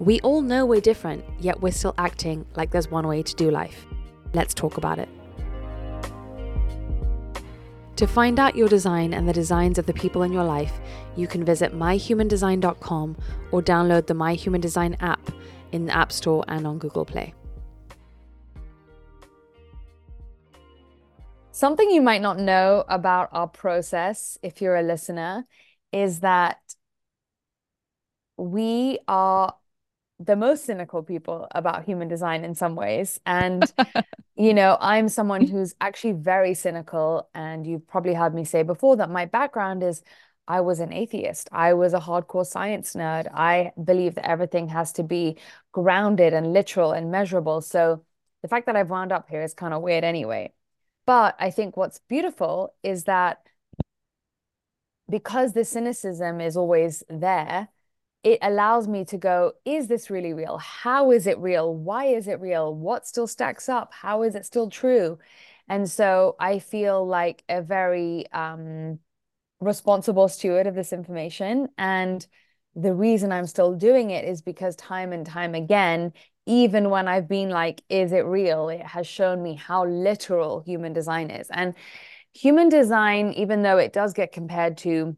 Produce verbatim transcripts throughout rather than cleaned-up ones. We all know we're different, yet we're still acting like there's one way to do life. Let's talk about it. To find out your design and the designs of the people in your life, you can visit my human design dot com or download the My Human Design app in the App Store and on Google Play. Something you might not know about our process, if you're a listener, is that we are the most cynical people about human design in some ways. And, you know, I'm someone who's actually very cynical. And you've probably heard me say before that my background is I was an atheist. I was a hardcore science nerd. I believe that everything has to be grounded and literal and measurable. So the fact that I've wound up here is kind of weird anyway. But I think what's beautiful is that because this cynicism is always there, it allows me to go, is this really real? How is it real? Why is it real? What still stacks up? How is it still true? And so I feel like a very um, responsible steward of this information. And the reason I'm still doing it is because time and time again, even when I've been like, is it real? It has shown me how literal human design is. And human design, even though it does get compared to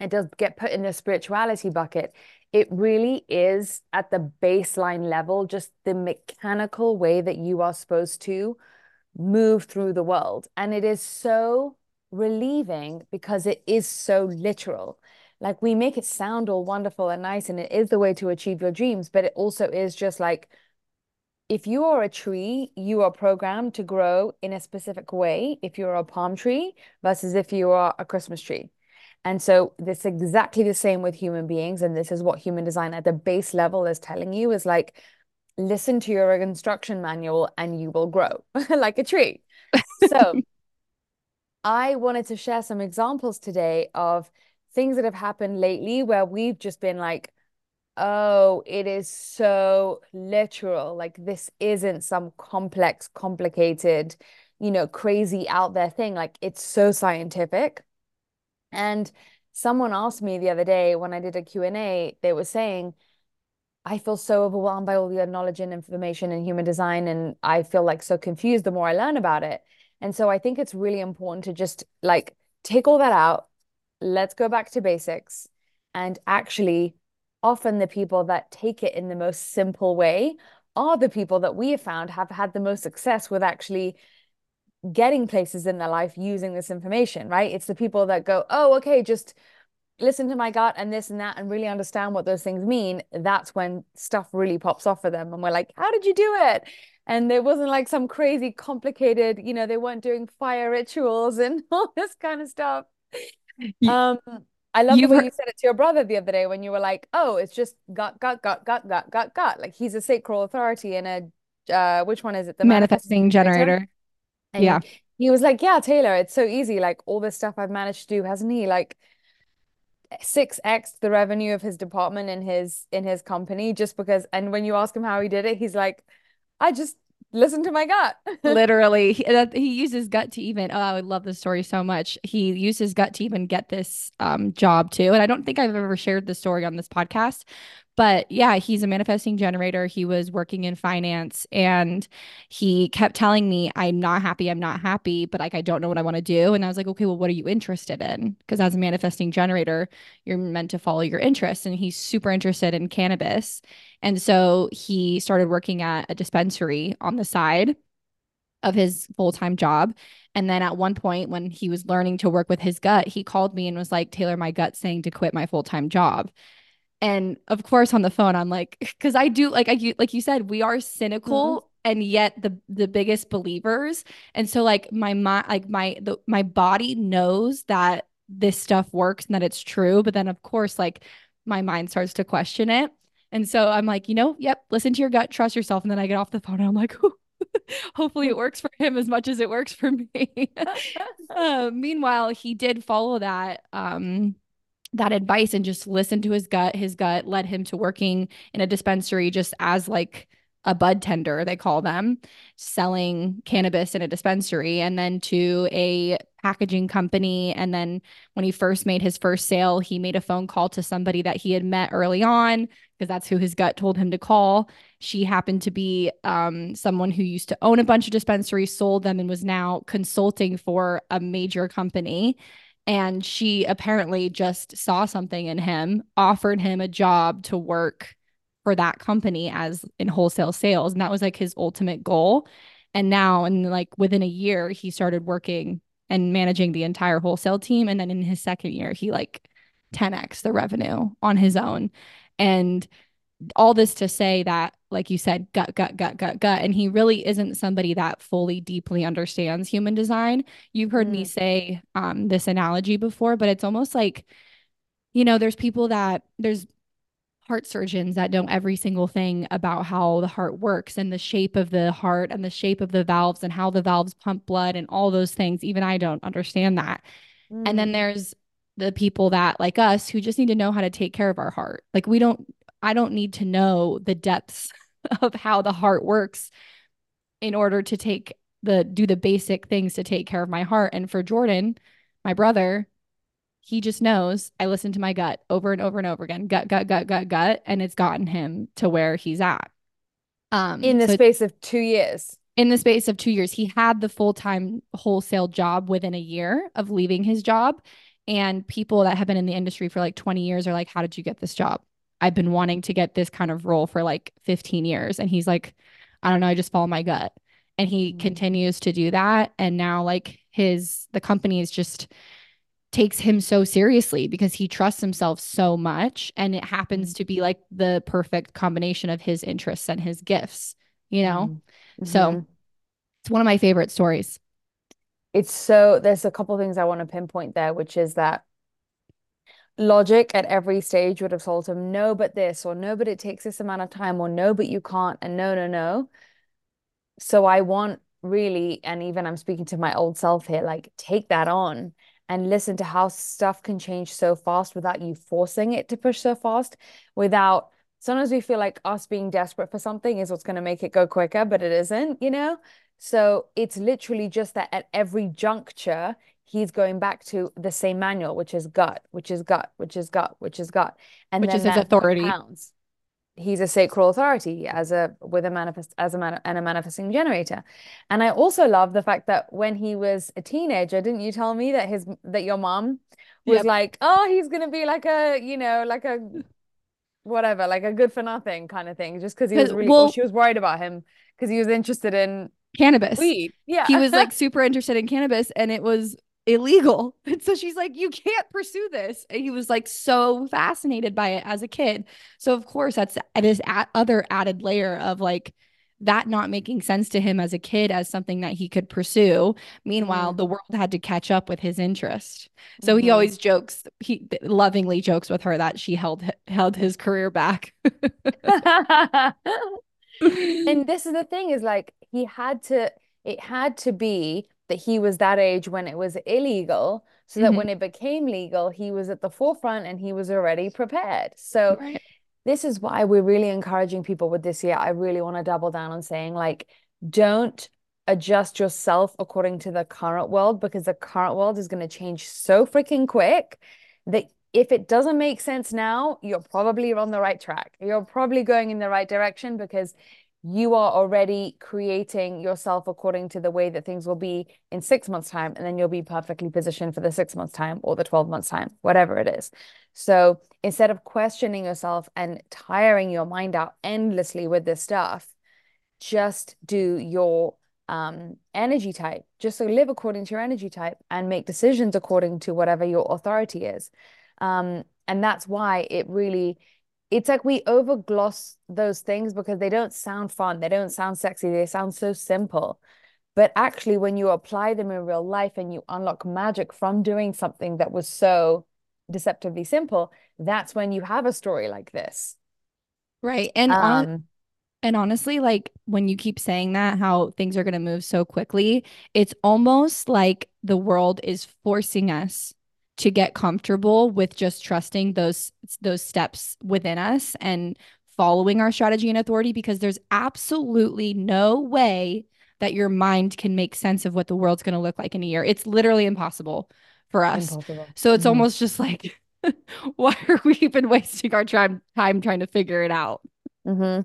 it does get put in the spirituality bucket, it really is at the baseline level, just the mechanical way that you are supposed to move through the world. And it is so relieving because it is so literal. Like, we make it sound all wonderful and nice, and it is the way to achieve your dreams, but it also is just like, if you are a tree, you are programmed to grow in a specific way if you're a palm tree versus if you are a Christmas tree. And so this is exactly the same with human beings. And this is what human design at the base level is telling you is like, listen to your instruction manual and you will grow like a tree. So I wanted to share some examples today of things that have happened lately where we've just been like, oh, it is so literal. Like, this isn't some complex, complicated, you know, crazy out there thing. Like, it's so scientific. And someone asked me the other day when I did a Q and A, they were saying, I feel so overwhelmed by all the knowledge and information in human design, and I feel like so confused the more I learn about it. And so I think it's really important to just like take all that out. Let's go back to basics. And actually, often the people that take it in the most simple way are the people that we have found have had the most success with actually getting places in their life using this information, right? It's the people that go, oh, okay, just listen to my gut and this and that and really understand what those things mean. That's when stuff really pops off for them. And we're like, how did you do it? And there wasn't like some crazy complicated, you know, they weren't doing fire rituals and all this kind of stuff. Um, I love you the way were- you said it to your brother the other day when you were like, oh, it's just gut, gut, gut, gut, gut, gut, gut. Like, he's a sacral authority and a, uh, which one is it? The manifesting, manifesting generator. generator. And yeah, he was like, yeah, Taylor, it's so easy. Like, all this stuff I've managed to do, hasn't he? Like, six X'd the revenue of his department in his in his company just because. And when you ask him how he did it, he's like, I just listened to my gut. Literally, he, that, he uses gut to even. Oh, I love this story so much. He uses gut to even get this um, job too. And I don't think I've ever shared the story on this podcast. But yeah, he's a manifesting generator. He was working in finance and he kept telling me, I'm not happy. I'm not happy, but like, I don't know what I want to do. And I was like, okay, well, what are you interested in? Because as a manifesting generator, you're meant to follow your interests. And he's super interested in cannabis. And so he started working at a dispensary on the side of his full-time job. And then at one point when he was learning to work with his gut, he called me and was like, Taylor, my gut's saying to quit my full-time job. And of course, on the phone, I'm like, because I do, like I you, like you said, we are cynical mm-hmm. and yet the the biggest believers. And so, like my my like my the, my body knows that this stuff works and that it's true. But then, of course, like my mind starts to question it. And so I'm like, you know, yep, listen to your gut, trust yourself. And then I get off the phone and I'm like, ooh. Hopefully it works for him as much as it works for me. uh, meanwhile, he did follow that, um, that advice and just listened to his gut. His gut led him to working in a dispensary just as like a bud tender, they call them, selling cannabis in a dispensary, and then to a packaging company. And then when he first made his first sale, he made a phone call to somebody that he had met early on because that's who his gut told him to call. She happened to be um, someone who used to own a bunch of dispensaries, sold them, and was now consulting for a major company. And she apparently just saw something in him, offered him a job to work for that company as in wholesale sales. And that was like his ultimate goal. And now, and like within a year, he started working and managing the entire wholesale team. And then in his second year, he like ten X the revenue on his own. And all this to say that, like you said, gut, gut, gut, gut, gut. And he really isn't somebody that fully, deeply understands human design. You've heard mm. me say um, this analogy before, but it's almost like, you know, there's people that there's heart surgeons that know every single thing about how the heart works and the shape of the heart and the shape of the valves and how the valves pump blood and all those things. Even I don't understand that. Mm. And then there's the people that like us who just need to know how to take care of our heart. Like we don't, I don't need to know the depths of how the heart works in order to take the, do the basic things to take care of my heart. And for Jordan, my brother, he just knows I listen to my gut over and over and over again, gut, gut, gut, gut, gut. And it's gotten him to where he's at. Um, in the so space of two years, in the space of two years, he had the full-time wholesale job within a year of leaving his job. And people that have been in the industry for like twenty years are like, how did you get this job? I've been wanting to get this kind of role for like fifteen years. And he's like, I don't know. I just follow my gut. And he mm-hmm. continues to do that. And now like his, the company is just takes him so seriously because he trusts himself so much. And it happens to be like the perfect combination of his interests and his gifts, you know? Mm-hmm. So it's one of my favorite stories. It's so, there's a couple of things I want to pinpoint there, which is that logic at every stage would have told him, no, but this, or no, but it takes this amount of time, or no, but you can't, and no, no, no. So I want really, and even I'm speaking to my old self here, like take that on and listen to how stuff can change so fast without you forcing it to push so fast, without, sometimes we feel like us being desperate for something is what's going to make it go quicker, but it isn't, you know? So it's literally just that at every juncture, he's going back to the same manual, which is gut, which is gut, which is gut, which is gut. And which is his authority. Compounds. He's a sacral authority as a, with a manifest, as a man, and a manifesting generator. And I also love the fact that when he was a teenager, didn't you tell me that his, that your mom was yep. like, oh, he's going to be like a, you know, like a, whatever, like a good for nothing kind of thing. Just cause he was really, well, she was worried about him cause he was interested in cannabis. Weed. Yeah. He was like super interested in cannabis and it was illegal. And so she's like, you can't pursue this. And he was like so fascinated by it as a kid. So of course that's this other added layer of like that not making sense to him as a kid as something that he could pursue. Meanwhile, mm. the world had to catch up with his interest. So mm-hmm. he always jokes, he lovingly jokes with her that she held held his career back. And this is the thing is like he had to, it had to be that he was that age when it was illegal, so that mm-hmm. when it became legal, he was at the forefront and he was already prepared. So right. this is why we're really encouraging people with this year. I really want to double down on saying like, don't adjust yourself according to the current world, because the current world is going to change so freaking quick that if it doesn't make sense now, you're probably on the right track. You're probably going in the right direction because you are already creating yourself according to the way that things will be in six months' time, and then you'll be perfectly positioned for the six months' time or the twelve months' time, whatever it is. So instead of questioning yourself and tiring your mind out endlessly with this stuff, just do your um, energy type. Just so live according to your energy type and make decisions according to whatever your authority is. Um, and that's why it really... It's like we overgloss those things because they don't sound fun. They don't sound sexy. They sound so simple. But actually, when you apply them in real life and you unlock magic from doing something that was so deceptively simple, that's when you have a story like this. Right. And um, on and honestly, like when you keep saying that, how things are going to move so quickly, it's almost like the world is forcing us to get comfortable with just trusting those those steps within us and following our strategy and authority, because there's absolutely no way that your mind can make sense of what the world's going to look like in a year. It's literally impossible for us. Impossible. So it's mm-hmm. almost just like, why are we even wasting our time, time trying to figure it out? Mm-hmm.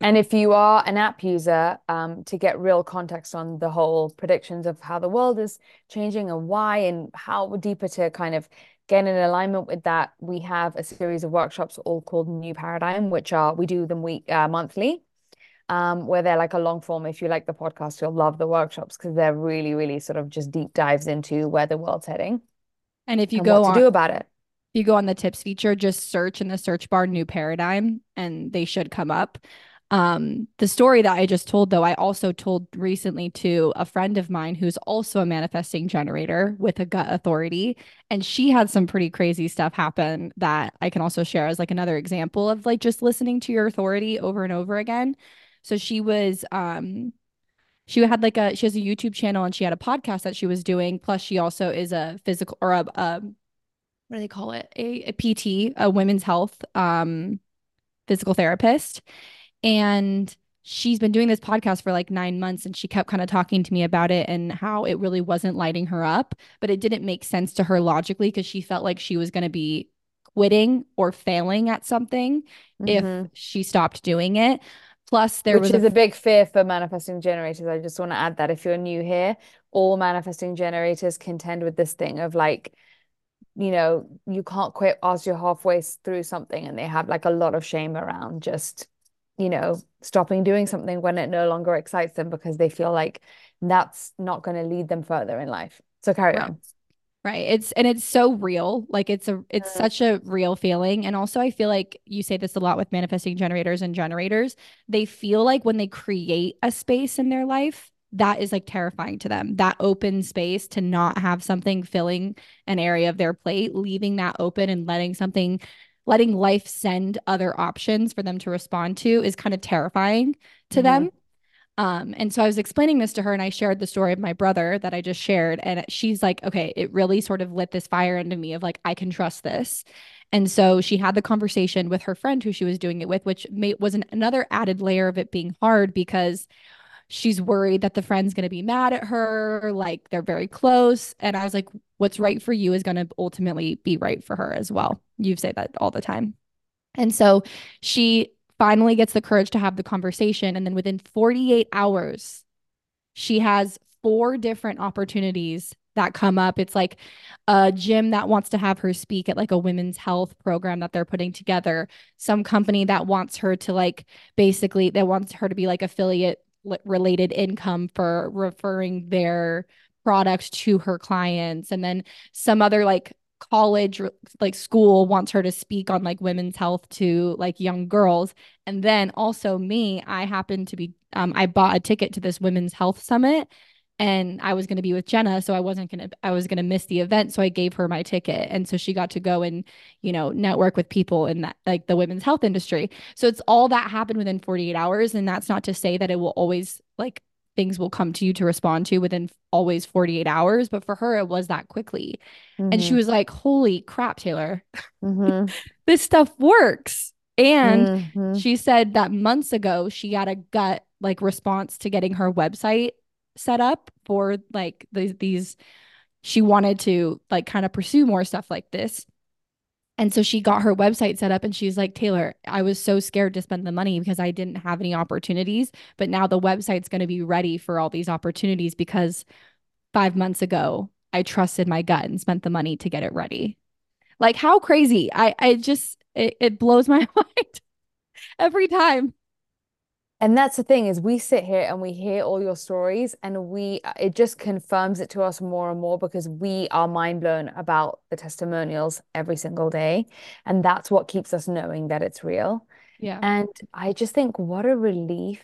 And if you are an app user, um, to get real context on the whole predictions of how the world is changing and why and how deeper to kind of get in alignment with that, we have a series of workshops all called New Paradigm, which are, we do them week uh, monthly, um, where they're like a long form. If you like the podcast, you'll love the workshops because they're really, really sort of just deep dives into where the world's heading. And if you and go what on to do about it. You go on the tips feature, just search in the search bar New Paradigm and they should come up. Um, the story that I just told, though, I also told recently to a friend of mine who's also a manifesting generator with a gut authority. And she had some pretty crazy stuff happen that I can also share as like another example of like just listening to your authority over and over again. So she was, um, she had like a, she has a YouTube channel and she had a podcast that she was doing. Plus she also is a physical or a, a what do they call it? A, a P T, a women's health um, physical therapist. And she's been doing this podcast for like nine months and she kept kind of talking to me about it and how it really wasn't lighting her up, but it didn't make sense to her logically because she felt like she was going to be quitting or failing at something mm-hmm. if she stopped doing it. Plus there Which was- Which is a-, a big fear for manifesting generators. I just want to add that if you're new here, all manifesting generators contend with this thing of like, you know, you can't quit as you're halfway through something, and they have like a lot of shame around just, you know, stopping doing something when it no longer excites them because they feel like that's not going to lead them further in life. So carry right. on. Right. It's, and it's so real. Like it's a, it's mm-hmm. such a real feeling. And also I feel like you say this a lot with manifesting generators and generators. They feel like when they create a space in their life, that is like terrifying to them. That open space to not have something filling an area of their plate, leaving that open and letting something, letting life send other options for them to respond to is kind of terrifying to mm-hmm. them. Um, and so I was explaining this to her and I shared the story of my brother that I just shared. And she's like, okay, it really sort of lit this fire into me of like, I can trust this. And so she had the conversation with her friend who she was doing it with, which may, was an, another added layer of it being hard because she's worried that the friend's going to be mad at her, like they're very close. And I was like, what's right for you is going to ultimately be right for her as well. You've said that all the time. And so she finally gets the courage to have the conversation. And then within forty-eight hours, she has four different opportunities that come up. It's like a gym that wants to have her speak at like a women's health program that they're putting together. Some company that wants her to like, basically that wants her to be like affiliate related income for referring their products to her clients. And then some other like college, like school wants her to speak on like women's health to like young girls. And then also me, I happened to be, um, I bought a ticket to this women's health summit and I was going to be with Jenna. So I wasn't going to, I was going to miss the event. So I gave her my ticket. And so she got to go and, you know, network with people in that, like the women's health industry. So it's all that happened within forty-eight hours. And that's not to say that it will always like things will come to you to respond to within always forty-eight hours. But for her, it was that quickly. Mm-hmm. And she was like, holy crap, Taylor, mm-hmm. this stuff works. And mm-hmm. she said that months ago, she got a gut like response to getting her website set up for like the, these, she wanted to like kind of pursue more stuff like this. And so she got her website set up and she's like, Taylor, I was so scared to spend the money because I didn't have any opportunities, but now the website's going to be ready for all these opportunities because five months ago I trusted my gut and spent the money to get it ready. Like how crazy. I, I just, it, it blows my mind every time. And that's the thing is we sit here and we hear all your stories and we, it just confirms it to us more and more because we are mind blown about the testimonials every single day. And that's what keeps us knowing that it's real. Yeah. And I just think what a relief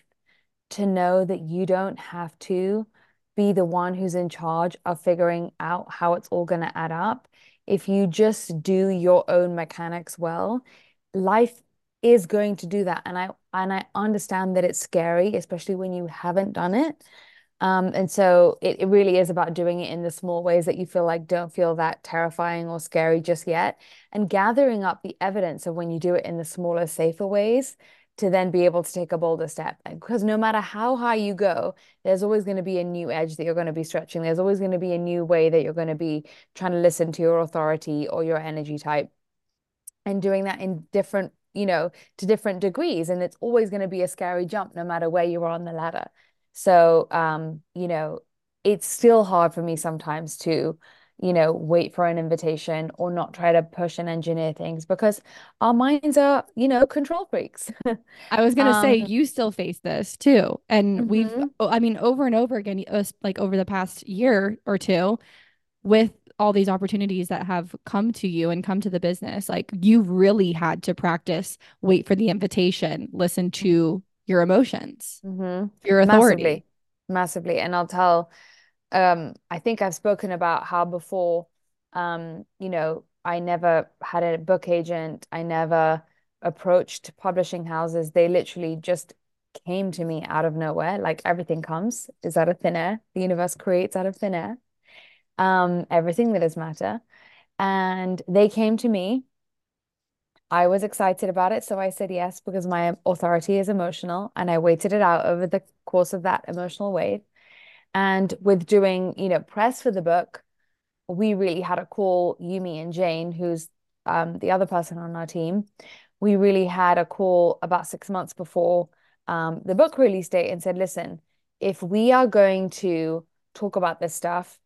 to know that you don't have to be the one who's in charge of figuring out how it's all going to add up. If you just do your own mechanics well, life is going to do that. And I, and I understand that it's scary, especially when you haven't done it. Um, and so it, it really is about doing it in the small ways that you feel like don't feel that terrifying or scary just yet, and gathering up the evidence of when you do it in the smaller, safer ways to then be able to take a bolder step. Because no matter how high you go, there's always going to be a new edge that you're going to be stretching. There's always going to be a new way that you're going to be trying to listen to your authority or your energy type, and doing that in different, you know, to different degrees. And it's always going to be a scary jump no matter where you are on the ladder. So, um, you know, it's still hard for me sometimes to, you know, wait for an invitation or not try to push and engineer things, because our minds are, you know, control freaks. I was going to um, say, you still face this too. And mm-hmm. we've, I mean, over and over again, like over the past year or two, with all these opportunities that have come to you and come to the business, like you really had to practice, wait for the invitation, listen to your emotions, mm-hmm. your authority. Massively. Massively. And I'll tell, um, I think I've spoken about how before, um, you know, I never had a book agent. I never approached publishing houses. They literally just came to me out of nowhere. Like everything comes is out of thin air. The universe creates out of thin air. Um, everything that is matter. And they came to me. I was excited about it, so I said yes, because my authority is emotional, and I waited it out over the course of that emotional wait. And with doing, you know, press for the book, we really had to call Yumi and Jane, who's um, the other person on our team. We really had a call about six months before um, the book release date and said, listen, if we are going to talk about this stuff,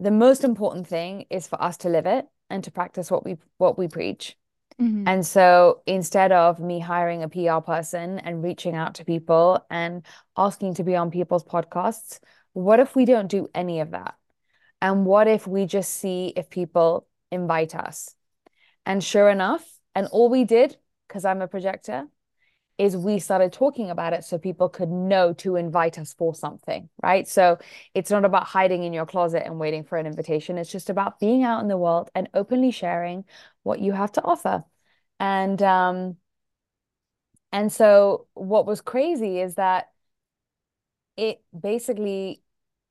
the most important thing is for us to live it and to practice what we what we preach. Mm-hmm. And so instead of me hiring a P R person and reaching out to people and asking to be on people's podcasts, what if we don't do any of that? And what if we just see if people invite us? And sure enough, and all we did, because I'm a projector, is we started talking about it so people could know to invite us for something, right? So it's not about hiding in your closet and waiting for an invitation. It's just about being out in the world and openly sharing what you have to offer. And um, and so what was crazy is that it basically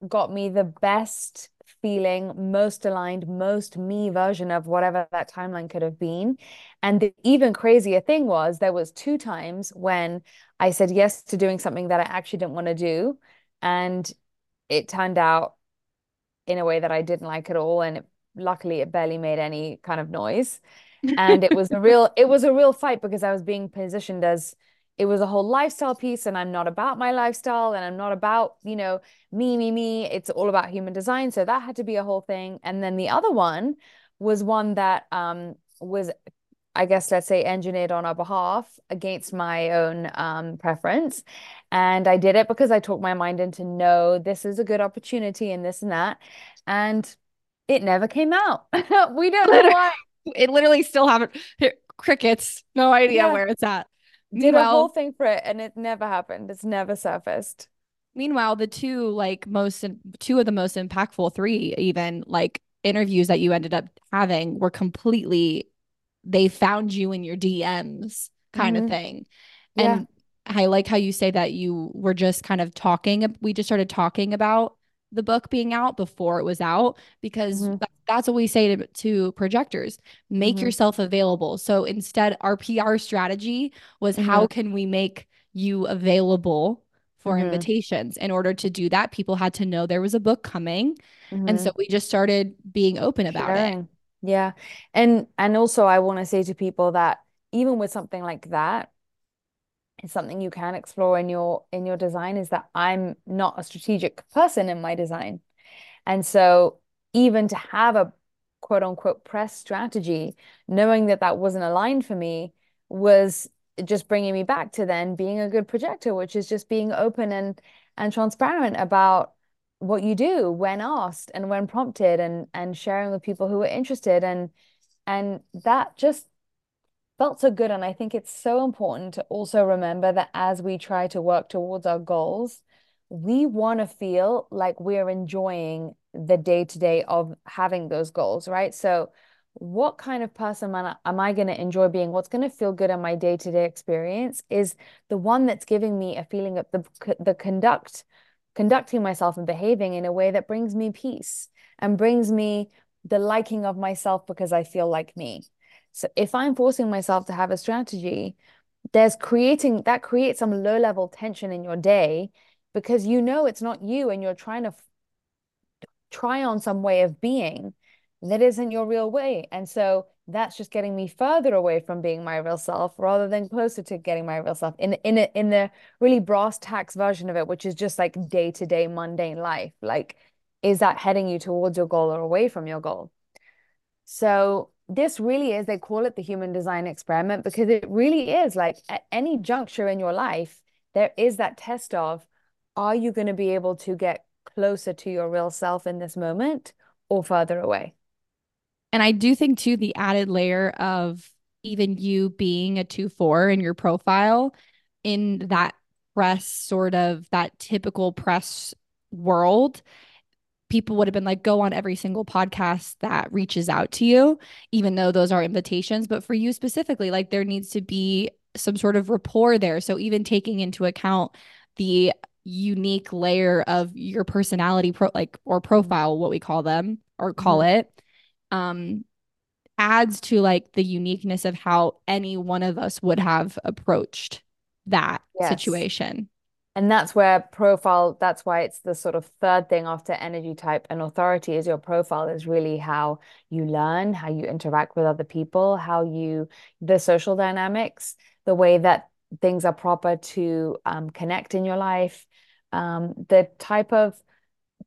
got me the best feeling, most aligned, most me version of whatever that timeline could have been. And the even crazier thing was there was two times when I said yes to doing something that I actually didn't want to do. And it turned out in a way that I didn't like at all. And it, luckily it barely made any kind of noise. And it was a real, it was a real fight, because I was being positioned as, it was a whole lifestyle piece, and I'm not about my lifestyle, and I'm not about, you know, me, me, me. It's all about human design. So that had to be a whole thing. And then the other one was one that um, was, I guess, let's say engineered on our behalf against my own um, preference. And I did it because I talked my mind into, no, this is a good opportunity and this and that. And it never came out. We don't know why. It literally still haven't. Crickets. No idea yeah. where it's at. Did a whole thing for it, and it never happened. It's never surfaced. Meanwhile, the two like most two of the most impactful three even like interviews that you ended up having were completely, they found you in your D Ms kind mm-hmm. of thing. And yeah. I like how you say that you were just kind of talking. We just started talking about the book being out before it was out, because mm-hmm. that, that's what we say to, to projectors, make mm-hmm. yourself available. So instead, our P R strategy was mm-hmm. how can we make you available for mm-hmm. invitations? In order to do that, people had to know there was a book coming. Mm-hmm. And so we just started being open about Sharing. it. Yeah. And, and also I want to say to people that even with something like that, it's something you can explore in your in your design, is that I'm not a strategic person in my design. And so even to have a quote unquote press strategy, knowing that that wasn't aligned for me, was just bringing me back to then being a good projector, which is just being open and and transparent about what you do when asked and when prompted, and and sharing with people who are interested. And and that just felt so good. And I think it's so important to also remember that as we try to work towards our goals, we want to feel like we're enjoying the day-to-day of having those goals, right? So what kind of person am I going to enjoy being? What's going to feel good in my day-to-day experience is the one that's giving me a feeling of the, the conduct, conducting myself and behaving in a way that brings me peace and brings me the liking of myself because I feel like me. So if I'm forcing myself to have a strategy, there's creating, that creates some low-level tension in your day because you know it's not you and you're trying to f- try on some way of being that isn't your real way. And so that's just getting me further away from being my real self rather than closer to getting my real self in, in, a, in the really brass tacks version of it, which is just like day-to-day mundane life. Like, is that heading you towards your goal or away from your goal? So this really is, they call it the human design experiment because it really is like at any juncture in your life, there is that test of, are you going to be able to get closer to your real self in this moment or further away? And I do think too, the added layer of even you being a two four in your profile in that press sort of that typical press world, people would have been like, go on every single podcast that reaches out to you, even though those are invitations. But for you specifically, like there needs to be some sort of rapport there. So even taking into account the unique layer of your personality, pro- like or profile, what we call them or call mm-hmm. it, um, adds to like the uniqueness of how any one of us would have approached that yes. situation. And that's where profile, that's why it's the sort of third thing after energy type and authority is your profile is really how you learn, how you interact with other people, how you, the social dynamics, the way that things are proper to um, connect in your life, um, the type of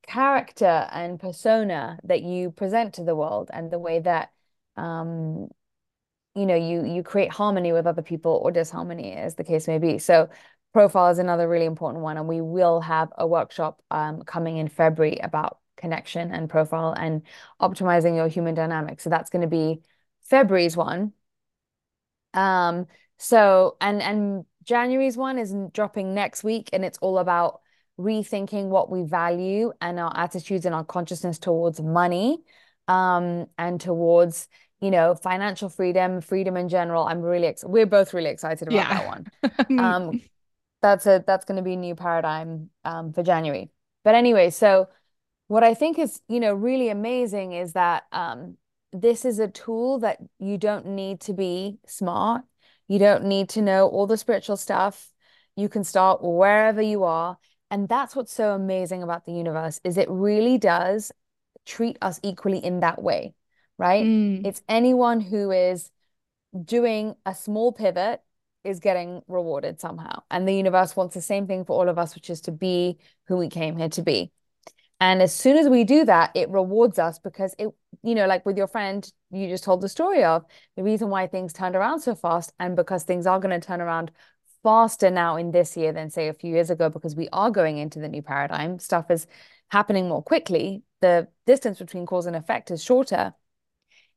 character and persona that you present to the world and the way that, um, you know, you you create harmony with other people or disharmony as the case may be. So profile is another really important one. And we will have a workshop um, coming in February about connection and profile and optimizing your human dynamics. So that's going to be February's one. Um, so, and, and January's one is dropping next week and it's all about rethinking what we value and our attitudes and our consciousness towards money um, and towards, you know, financial freedom, freedom in general. I'm really, ex- we're both really excited about yeah. that one. Um, that's a, that's going to be a new paradigm um, for January. But anyway, so what I think is, you know, really amazing is that um, this is a tool that you don't need to be smart. You don't need to know all the spiritual stuff. You can start wherever you are. And that's what's so amazing about the universe is it really does treat us equally in that way, right? Mm. It's anyone who is doing a small pivot is getting rewarded somehow. And the universe wants the same thing for all of us, which is to be who we came here to be. And as soon as we do that, it rewards us because it, you know, like with your friend, you just told the story of the reason why things turned around so fast and because things are going to turn around faster now in this year than say a few years ago, because we are going into the new paradigm. Stuff is happening more quickly. The distance between cause and effect is shorter.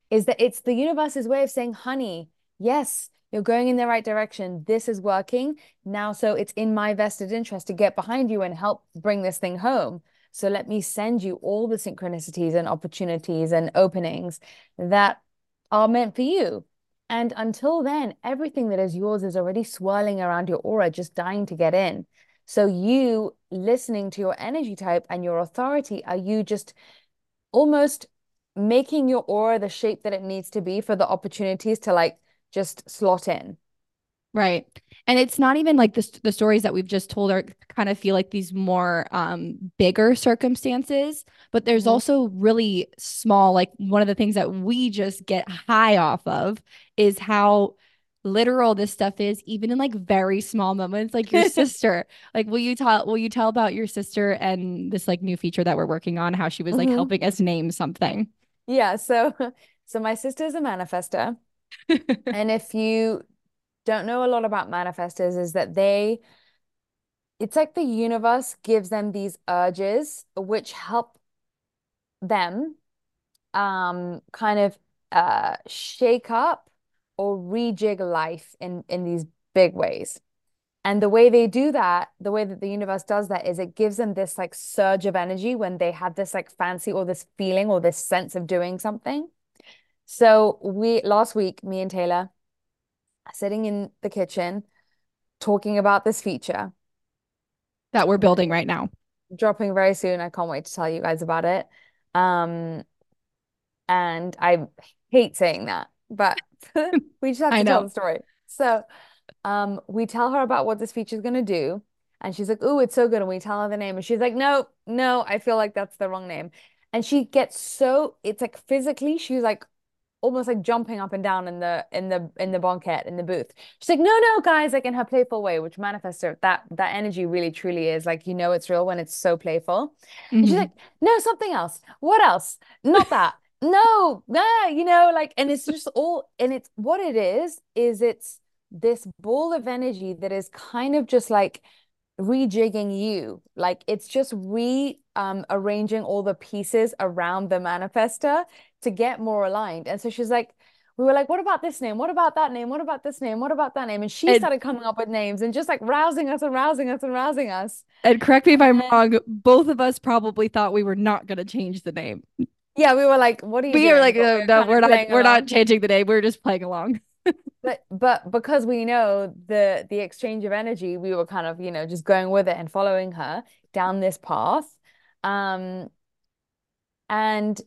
Is that it's the universe's way of saying, honey, yes, you're going in the right direction. This is working now. So it's in my vested interest to get behind you and help bring this thing home. So let me send you all the synchronicities and opportunities and openings that are meant for you. And until then, everything that is yours is already swirling around your aura, just dying to get in. So you listening to your energy type and your authority, are you just almost making your aura the shape that it needs to be for the opportunities to like just slot in? Right. And it's not even like the, the stories that we've just told are kind of feel like these more um, bigger circumstances, but there's mm-hmm. also really small, like one of the things that we just get high off of is how literal this stuff is, even in like very small moments, like your sister, like, will you tell, will you tell about your sister and this like new feature that we're working on, how she was mm-hmm. like helping us name something. Yeah. So, so my sister is a manifestor. And if you don't know a lot about manifestors is that they, it's like the universe gives them these urges, which help them um, kind of uh, shake up or rejig life in, in these big ways. And the way they do that, the way that the universe does that is it gives them this like surge of energy when they have this like fancy or this feeling or this sense of doing something. So we last week, me and Taylor are sitting in the kitchen talking about this feature that we're building right now. Dropping very soon. I can't wait to tell you guys about it. Um, and I hate saying that, but we just have to tell the story. So um, we tell her about what this feature is going to do. And she's like, oh, it's so good. And we tell her the name. And she's like, no, no, I feel like that's the wrong name. And she gets so, it's like physically, she's like, almost like jumping up and down in the in the in the banquette in the booth. She's like, no, no, guys, like in her playful way, which manifests her, that that energy really truly is like, you know, it's real when it's so playful. Mm-hmm. And she's like, no, something else. What else? Not that. no, no, you know, like, and it's just all, and it's what it is, is it's this ball of energy that is kind of just like rejigging you, like it's just re um arranging all the pieces around the manifestor to get more aligned. And so she's like, we were like, what about this name? What about that name? What about this name? What about that name? And she and, started coming up with names and just like rousing us and rousing us and rousing us. And correct me if I'm and, wrong, both of us probably thought we were not going to change the name. Yeah, we were like, what are you? We doing? were like, no, no, we're not, we're along. not changing the name. We're just playing along. But but because we know the the exchange of energy, we were kind of, you know, just going with it and following her down this path. Um, and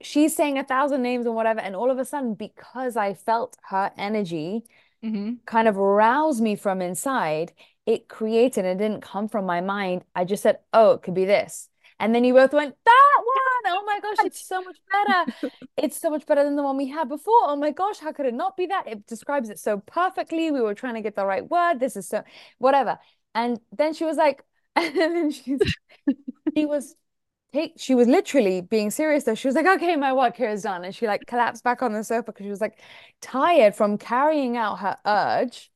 she's saying a thousand names and whatever. And all of a sudden, because I felt her energy mm-hmm. kind of rouse me from inside, it created, and it didn't come from my mind. I just said, oh, it could be this. And then you both went, that one, oh my gosh, it's so much better. It's so much better than the one we had before. Oh my gosh, how could it not be that? It describes it so perfectly. We were trying to get the right word. This is so, whatever. And then she was like, and then she's, she was, take, she was literally being serious though. She was like, okay, my work here is done. And she like collapsed back on the sofa because she was like tired from carrying out her urge.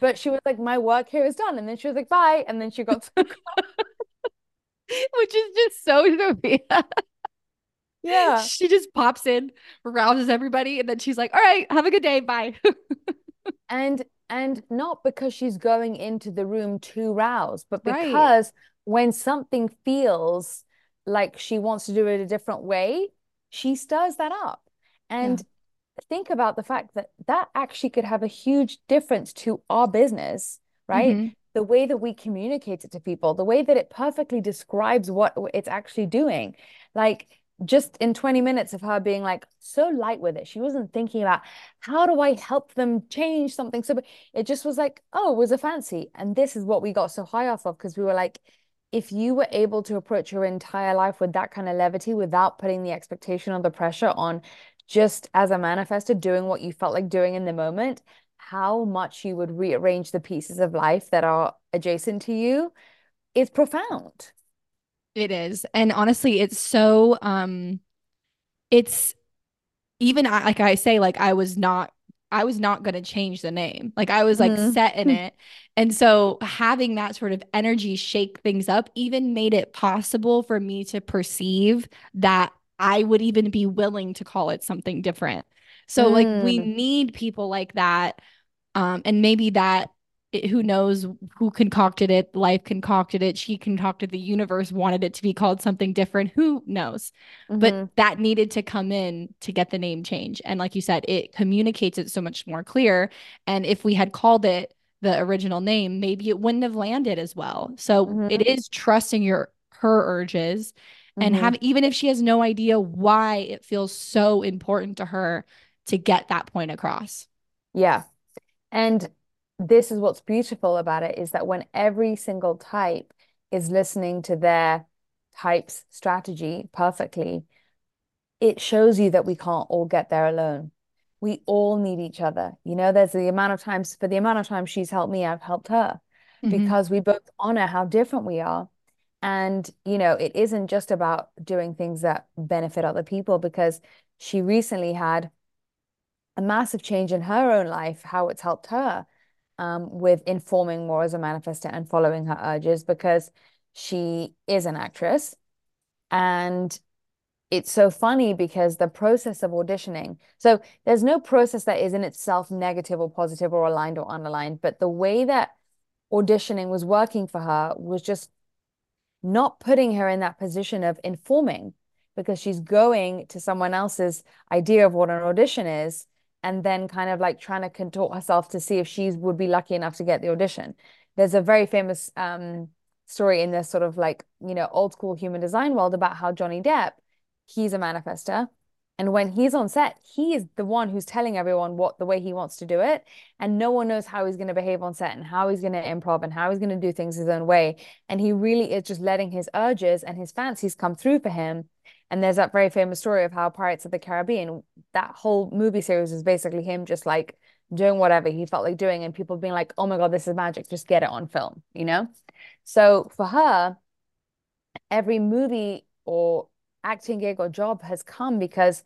But she was like, my work here is done. And then she was like, bye. And then she got so which is just so Sophia. Yeah. She just pops in, rouses everybody, and then she's like, all right, have a good day. Bye. and and not because she's going into the room to rouse, but because right. when something feels like she wants to do it a different way, she stirs that up. And yeah. think about the fact that that actually could have a huge difference to our business, right? Mm-hmm. The way that we communicate it to people, the way that it perfectly describes what it's actually doing. Like just in twenty minutes of her being like so light with it, she wasn't thinking about how do I help them change something. So it just was like, oh, it was a fancy. And this is what we got so high off of, because we were like, if you were able to approach your entire life with that kind of levity without putting the expectation or the pressure on just as a manifestor doing what you felt like doing in the moment, how much you would rearrange the pieces of life that are adjacent to you is profound. It is. And honestly, it's so, um, it's even I, like I say, like I was not, I was not going to change the name. Like I was like mm. set in it. And so having that sort of energy shake things up even made it possible for me to perceive that I would even be willing to call it something different. So like mm. we need people like that. Um, and maybe that, it, who knows who concocted it, life concocted it, she concocted, the universe wanted it to be called something different. Who knows? Mm-hmm. But that needed to come in to get the name change. And like you said, it communicates it so much more clear. And if we had called it the original name, maybe it wouldn't have landed as well. So mm-hmm. it is trusting your her urges and mm-hmm. have, even if she has no idea why it feels so important to her, to get that point across. Yeah. And this is what's beautiful about it, is that when every single type is listening to their type's strategy perfectly, it shows you that we can't all get there alone. We all need each other. You know, there's the amount of times, for the amount of times she's helped me, I've helped her mm-hmm. because we both honor how different we are. And, you know, it isn't just about doing things that benefit other people, because she recently had a massive change in her own life, how it's helped her um, with informing more as a manifestor and following her urges, because she is an actress. And it's so funny because the process of auditioning, so there's no process that is in itself negative or positive or aligned or unaligned, but the way that auditioning was working for her was just not putting her in that position of informing. because she's going to someone else's idea of what an audition is and then kind of like trying to contort herself to see if she would be lucky enough to get the audition. There's a very famous um, story in this sort of like, you know, old school human design world about how Johnny Depp, he's a manifester. And when he's on set, he is the one who's telling everyone what the way he wants to do it. And no one knows how he's going to behave on set and how he's going to improv and how he's going to do things his own way. And he really is just letting his urges and his fancies come through for him. And there's that very famous story of how Pirates of the Caribbean, that whole movie series is basically him just like doing whatever he felt like doing and people being like, oh my God, this is magic. Just get it on film, you know? So for her, every movie or acting gig or job has come because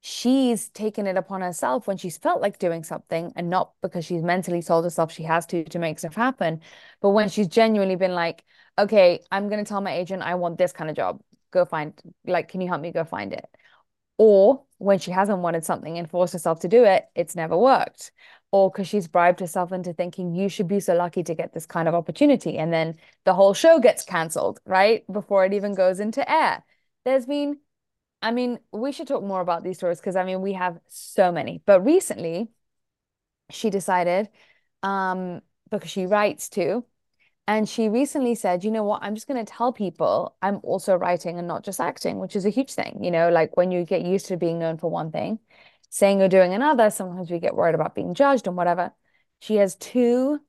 she's taken it upon herself when she's felt like doing something and not because she's mentally told herself she has to to make stuff happen. But when she's genuinely been like, okay, I'm going to tell my agent I want this kind of job, go find, like, can you help me go find it? Or when she hasn't wanted something and forced herself to do it, it's never worked. Or because she's bribed herself into thinking you should be so lucky to get this kind of opportunity. And then the whole show gets canceled, right? Before it even goes into air. There's been, I mean, we should talk more about these stories because, I mean, we have so many. But recently, she decided, um, because she writes too, and she recently said, you know what, I'm just going to tell people I'm also writing and not just acting, which is a huge thing. You know, like when you get used to being known for one thing, saying you're doing another, sometimes we get worried about being judged and whatever. She has two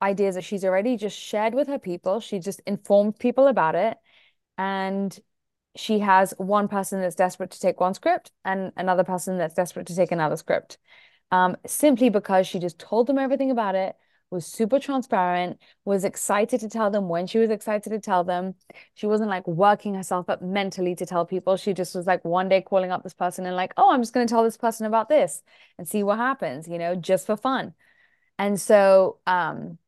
ideas that she's already just shared with her people. She just informed people about it. And she has one person that's desperate to take one script and another person that's desperate to take another script, um, simply because she just told them everything about it, was super transparent, was excited to tell them when she was excited to tell them. She wasn't like working herself up mentally to tell people. She just was like one day calling up this person and like, oh, I'm just going to tell this person about this and see what happens, you know, just for fun. And so, um,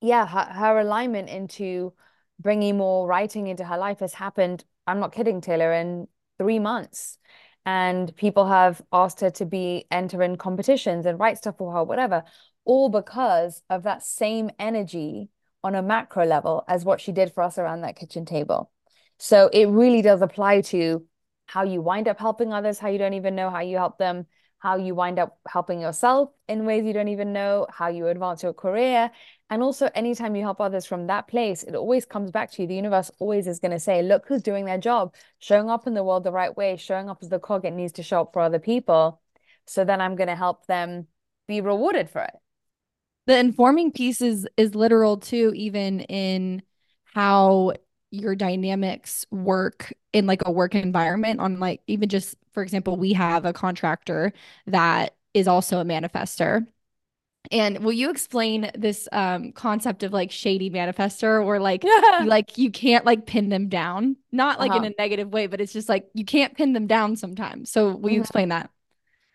yeah, her, her alignment into bringing more writing into her life has happened, I'm not kidding, Taylor, in three months. And people have asked her to be enter in competitions and write stuff for her, whatever, all because of that same energy on a macro level as what she did for us around that kitchen table. So it really does apply to how you wind up helping others, how you don't even know how you help them, how you wind up helping yourself in ways you don't even know, how you advance your career. And also anytime you help others from that place, it always comes back to you. The universe always is going to say, look who's doing their job, showing up in the world the right way, showing up as the cog it needs to show up for other people. So then I'm going to help them be rewarded for it. The informing piece is, is literal too, even in how your dynamics work in like a work environment on like, even just, for example, we have a contractor that is also a manifester. And will you explain this um, concept of like shady manifester or like, yeah. like you can't like pin them down, not like uh-huh. in a negative way, but it's just like, you can't pin them down sometimes. So will you mm-hmm. explain that?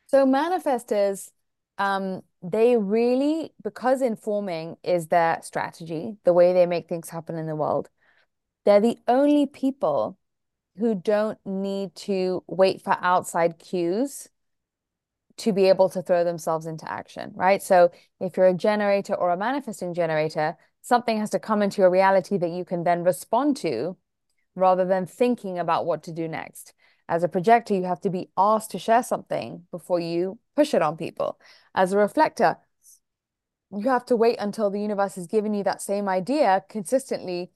So manifestors, um, they really, because informing is their strategy, the way they make things happen in the world, they're the only people who don't need to wait for outside cues to be able to throw themselves into action, right? So if you're a generator or a manifesting generator, something has to come into your reality that you can then respond to rather than thinking about what to do next. As a projector, you have to be asked to share something before you push it on people. As a reflector, you have to wait until the universe has given you that same idea consistently,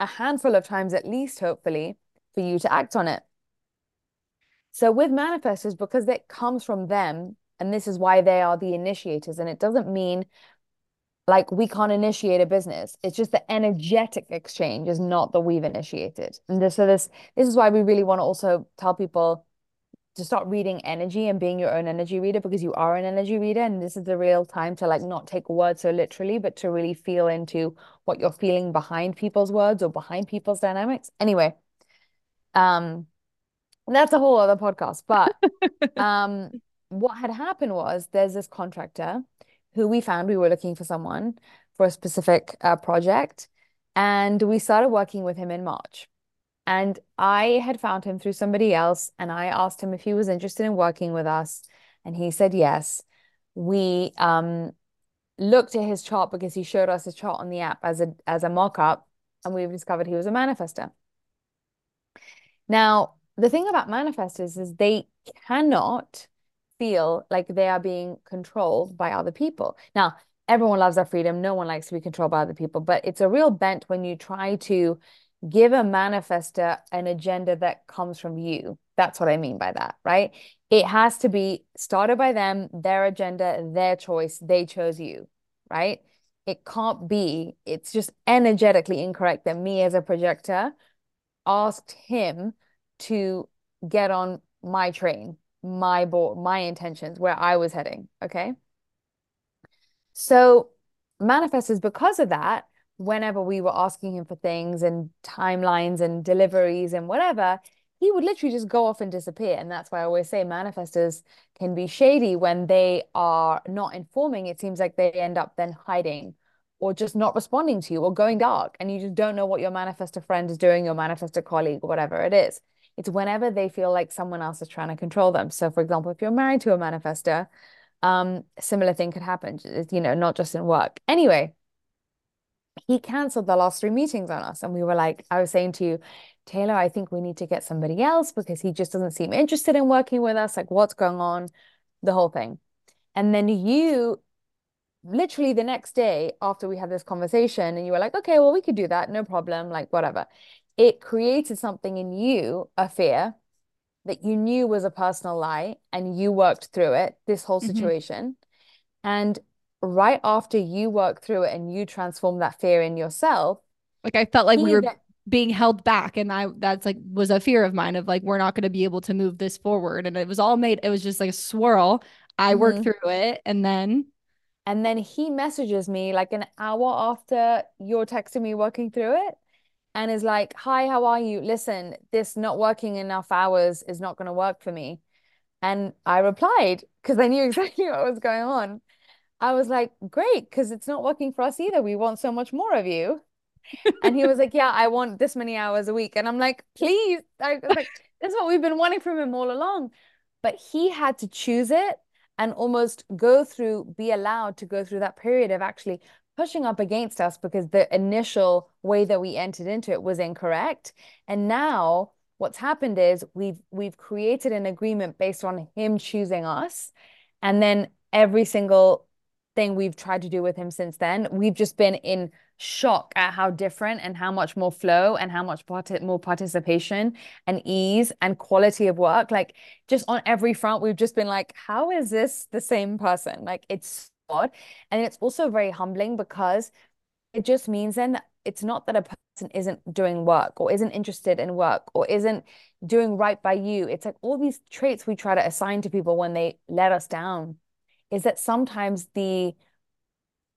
a handful of times at least, hopefully, for you to act on it. So with manifestors, because that comes from them, and this is why they are the initiators, and it doesn't mean like we can't initiate a business. It's just the energetic exchange is not that we've initiated. And this, so this, this is why we really want to also tell people to start reading energy and being your own energy reader, because you are an energy reader. And this is the real time to like not take words so literally, but to really feel into what you're feeling behind people's words or behind people's dynamics. Anyway, um, that's a whole other podcast. But um, what had happened was there's this contractor who we found, we were looking for someone for a specific uh, project. And we started working with him in March. And I had found him through somebody else. And I asked him if he was interested in working with us. And he said, yes. We um, looked at his chart because he showed us his chart on the app as a, as a mock-up. And we've discovered he was a manifester. Now, the thing about manifestors is they cannot feel like they are being controlled by other people. Now, everyone loves their freedom. No one likes to be controlled by other people, but it's a real bent when you try to give a manifestor an agenda that comes from you. That's what I mean by that, right? It has to be started by them, their agenda, their choice. They chose you, right? It can't be, it's just energetically incorrect that me as a projector asked him to get on my train, my board, my intentions, where I was heading, okay? So manifestors, because of that, whenever we were asking him for things and timelines and deliveries and whatever, he would literally just go off and disappear. And that's why I always say manifestors can be shady when they are not informing. It seems like they end up then hiding or just not responding to you or going dark. And you just don't know what your manifestor friend is doing, your manifestor colleague, or whatever it is. It's whenever they feel like someone else is trying to control them. So for example, if you're married to a manifestor, um, similar thing could happen, you know, not just in work. Anyway, he canceled the last three meetings on us. And we were like, I was saying to you, Taylor, I think we need to get somebody else because he just doesn't seem interested in working with us. Like, what's going on? The whole thing. And then you, literally the next day after we had this conversation, and you were like, okay, well, we could do that. No problem. Like, whatever. It created something in you, a fear that you knew was a personal lie, and you worked through it, this whole situation. Mm-hmm. And right after you work through it and you transform that fear in yourself. Like, I felt like we were being held back. And I, that's like, was a fear of mine of like, we're not going to be able to move this forward. And it was all made, it was just like a swirl. I mm-hmm. worked through it. And then, and then he messages me like an hour after you're texting me working through it. And is like, hi, how are you? Listen, this not working enough hours is not going to work for me. And I replied, because I knew exactly what was going on. I was like, great, because it's not working for us either. We want so much more of you. And he was like, yeah, I want this many hours a week. And I'm like, please. I was like, that's what we've been wanting from him all along. But he had to choose it and almost go through, be allowed to go through that period of actually pushing up against us because the initial way that we entered into it was incorrect. And now what's happened is we've we've created an agreement based on him choosing us. And then every single thing we've tried to do with him since then, we've just been in shock at how different and how much more flow and how much part more participation and ease and quality of work. Like, just on every front, we've just been like, how is this the same person? Like, it's odd. And it's also very humbling because it just means then that it's not that a person isn't doing work or isn't interested in work or isn't doing right by you. It's like all these traits we try to assign to people when they let us down, is that sometimes the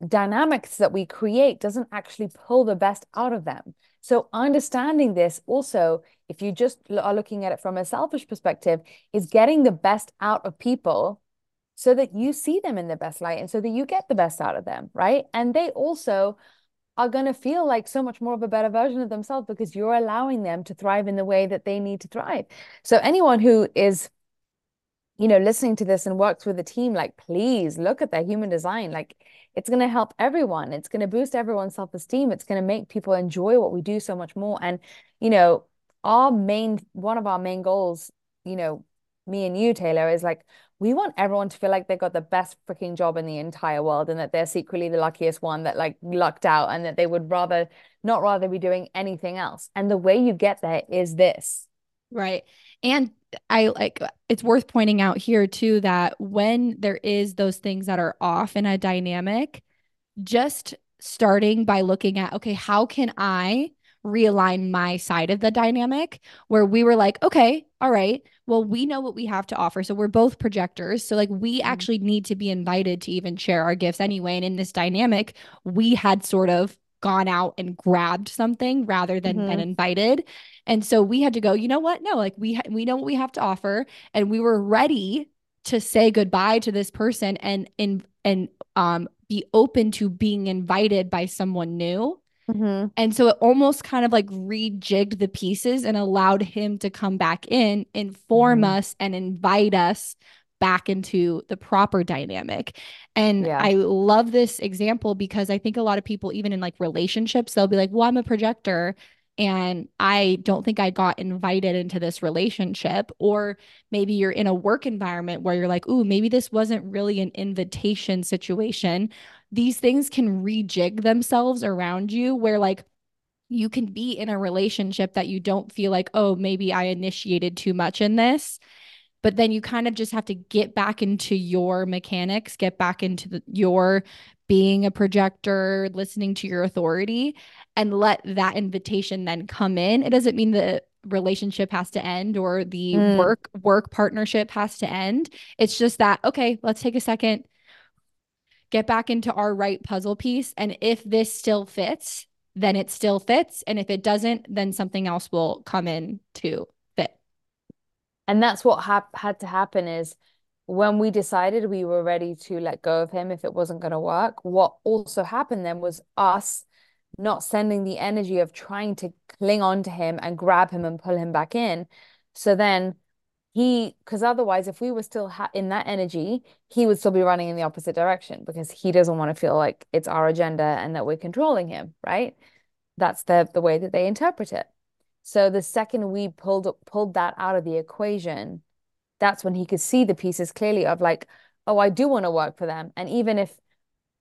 dynamics that we create doesn't actually pull the best out of them. So understanding this also, if you just are looking at it from a selfish perspective, is getting the best out of people so that you see them in the best light and so that you get the best out of them, right? And they also are going to feel like so much more of a better version of themselves because you're allowing them to thrive in the way that they need to thrive. So anyone who is, you know, listening to this and works with a team, like, please look at their human design. Like, it's going to help everyone. It's going to boost everyone's self-esteem. It's going to make people enjoy what we do so much more. And, you know, our main, one of our main goals, you know, me and you, Taylor, is like, we want everyone to feel like they got the best freaking job in the entire world and that they're secretly the luckiest one that like lucked out and that they would rather not rather be doing anything else. And the way you get there is this. Right. And I like, it's worth pointing out here too, that when there is those things that are off in a dynamic, just starting by looking at, okay, how can I realign my side of the dynamic, where we were like, okay, all right, well, we know what we have to offer. So we're both projectors. So like, we mm-hmm. actually need to be invited to even share our gifts anyway. And in this dynamic, we had sort of gone out and grabbed something rather than mm-hmm. been invited. And so we had to go, you know what? No, like we, ha- we know what we have to offer, and we were ready to say goodbye to this person and, and, and, um, be open to being invited by someone new. Mm-hmm. And so it almost kind of like rejigged the pieces and allowed him to come back in, inform mm-hmm. us, and invite us back into the proper dynamic. And yeah. I love this example because I think a lot of people, even in like relationships, they'll be like, well, I'm a projector. and I don't think I got invited into this relationship. Or maybe you're in a work environment where you're like, ooh, maybe this wasn't really an invitation situation. These things can rejig themselves around you, where like you can be in a relationship that you don't feel like, oh, maybe I initiated too much in this. But then you kind of just have to get back into your mechanics, get back into the, your being a projector, listening to your authority, and let that invitation then come in. It doesn't mean the relationship has to end or the mm. work work partnership has to end. It's just that, okay, let's take a second, get back into our right puzzle piece. And if this still fits, then it still fits. And if it doesn't, then something else will come in too. And that's what ha- had to happen is when we decided we were ready to let go of him if it wasn't going to work, what also happened then was us not sending the energy of trying to cling on to him and grab him and pull him back in. So then he, because otherwise if we were still ha- in that energy, he would still be running in the opposite direction because he doesn't want to feel like it's our agenda and that we're controlling him, right? That's the the way that they interpret it. So the second we pulled pulled that out of the equation, that's when he could see the pieces clearly of like, oh, I do want to work for them. And even if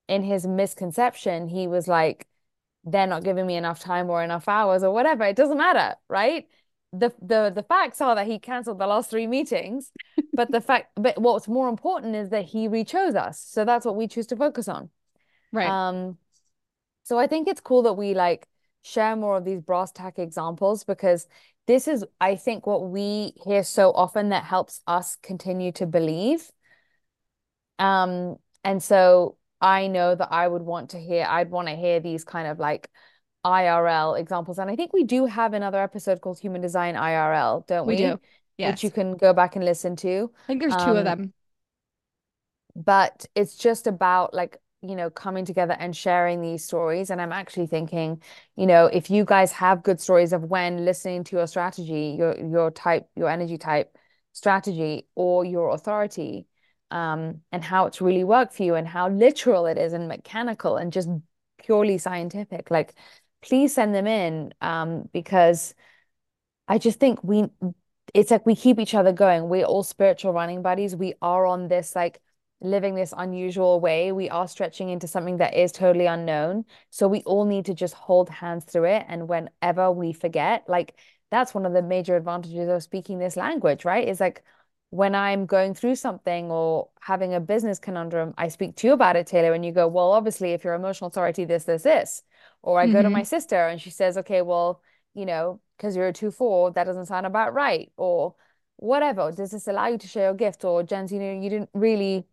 in his misconception, he was like, they're not giving me enough time or enough hours or whatever, it doesn't matter, right? The the the facts are that he canceled the last three meetings, but the fact, but what's more important is that he re-chose us. So that's what we choose to focus on. Right. Um, so I think it's cool that we like, share more of these brass tack examples, because this is, I think, what we hear so often that helps us continue to believe. Um, and so I know that I would want to hear, I'd want to hear these kind of like I R L examples. And I think we do have another episode called Human Design I R L, don't we? We do, yes. Which you can go back and listen to. I think there's um, two of them. But it's just about like, you know, coming together and sharing these stories. And I'm actually thinking, you know, if you guys have good stories of when listening to your strategy, your your type, your energy type strategy or your authority, um, and how it's really worked for you and how literal it is and mechanical and just purely scientific, like, please send them in. Um, because I just think we, it's like we keep each other going. We're all spiritual running buddies. We are on this, like, living this unusual way. We are stretching into something that is totally unknown. So we all need to just hold hands through it. And whenever we forget, like, that's one of the major advantages of speaking this language, right? Is like, when I'm going through something or having a business conundrum, I speak to you about it, Taylor, and you go, well, obviously if you're emotional authority, this, this, this, or I mm-hmm. go to my sister and she says, okay, well, you know, cause you're a two, four, that doesn't sound about right. Or whatever, does this allow you to share your gift? Or Jen, you know, you didn't really,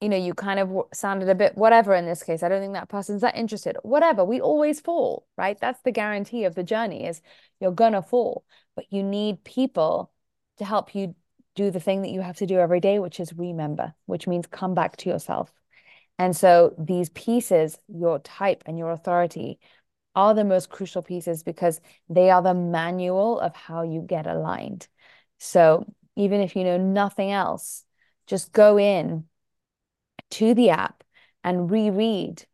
you know, you kind of sounded a bit whatever in this case. I don't think that person's that interested. Whatever, we always fall, right? That's the guarantee of the journey, is you're gonna fall. But you need people to help you do the thing that you have to do every day, which is remember, which means come back to yourself. And so these pieces, your type and your authority, are the most crucial pieces because they are the manual of how you get aligned. So even if you know nothing else, just go in to the app and reread,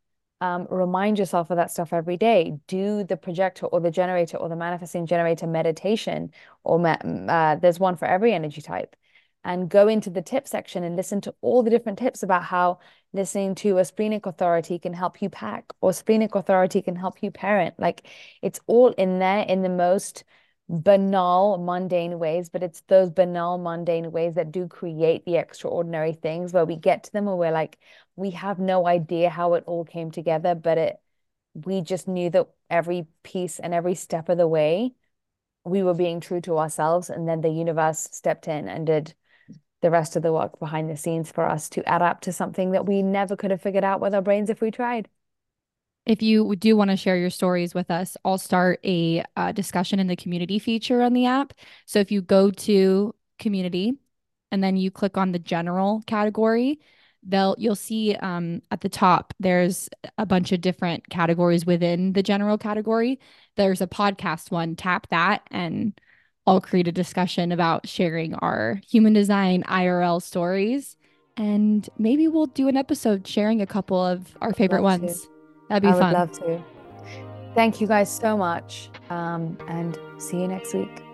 um, remind yourself of that stuff every day. Do the projector or the generator or the manifesting generator meditation, or ma- uh, there's one for every energy type, and go into the tip section and listen to all the different tips about how listening to a splenic authority can help you pack, or splenic authority can help you parent. Like, it's all in there in the most banal, mundane ways, but it's those banal, mundane ways that do create the extraordinary things where we get to them and we're like, we have no idea how it all came together, but it, we just knew that every piece and every step of the way, we were being true to ourselves. And then the universe stepped in and did the rest of the work behind the scenes for us to add up to something that we never could have figured out with our brains if we tried. If you do want to share your stories with us, I'll start a uh, discussion in the community feature on the app. So if you go to community and then you click on the general category, they'll you'll see um, at the top, there's a bunch of different categories within the general category. There's a podcast one, tap that, and I'll create a discussion about sharing our Human Design I R L stories. And maybe we'll do an episode sharing a couple of our favorite ones. To. That'd be I fun. I would love to. Thank you guys so much, um, and see you next week.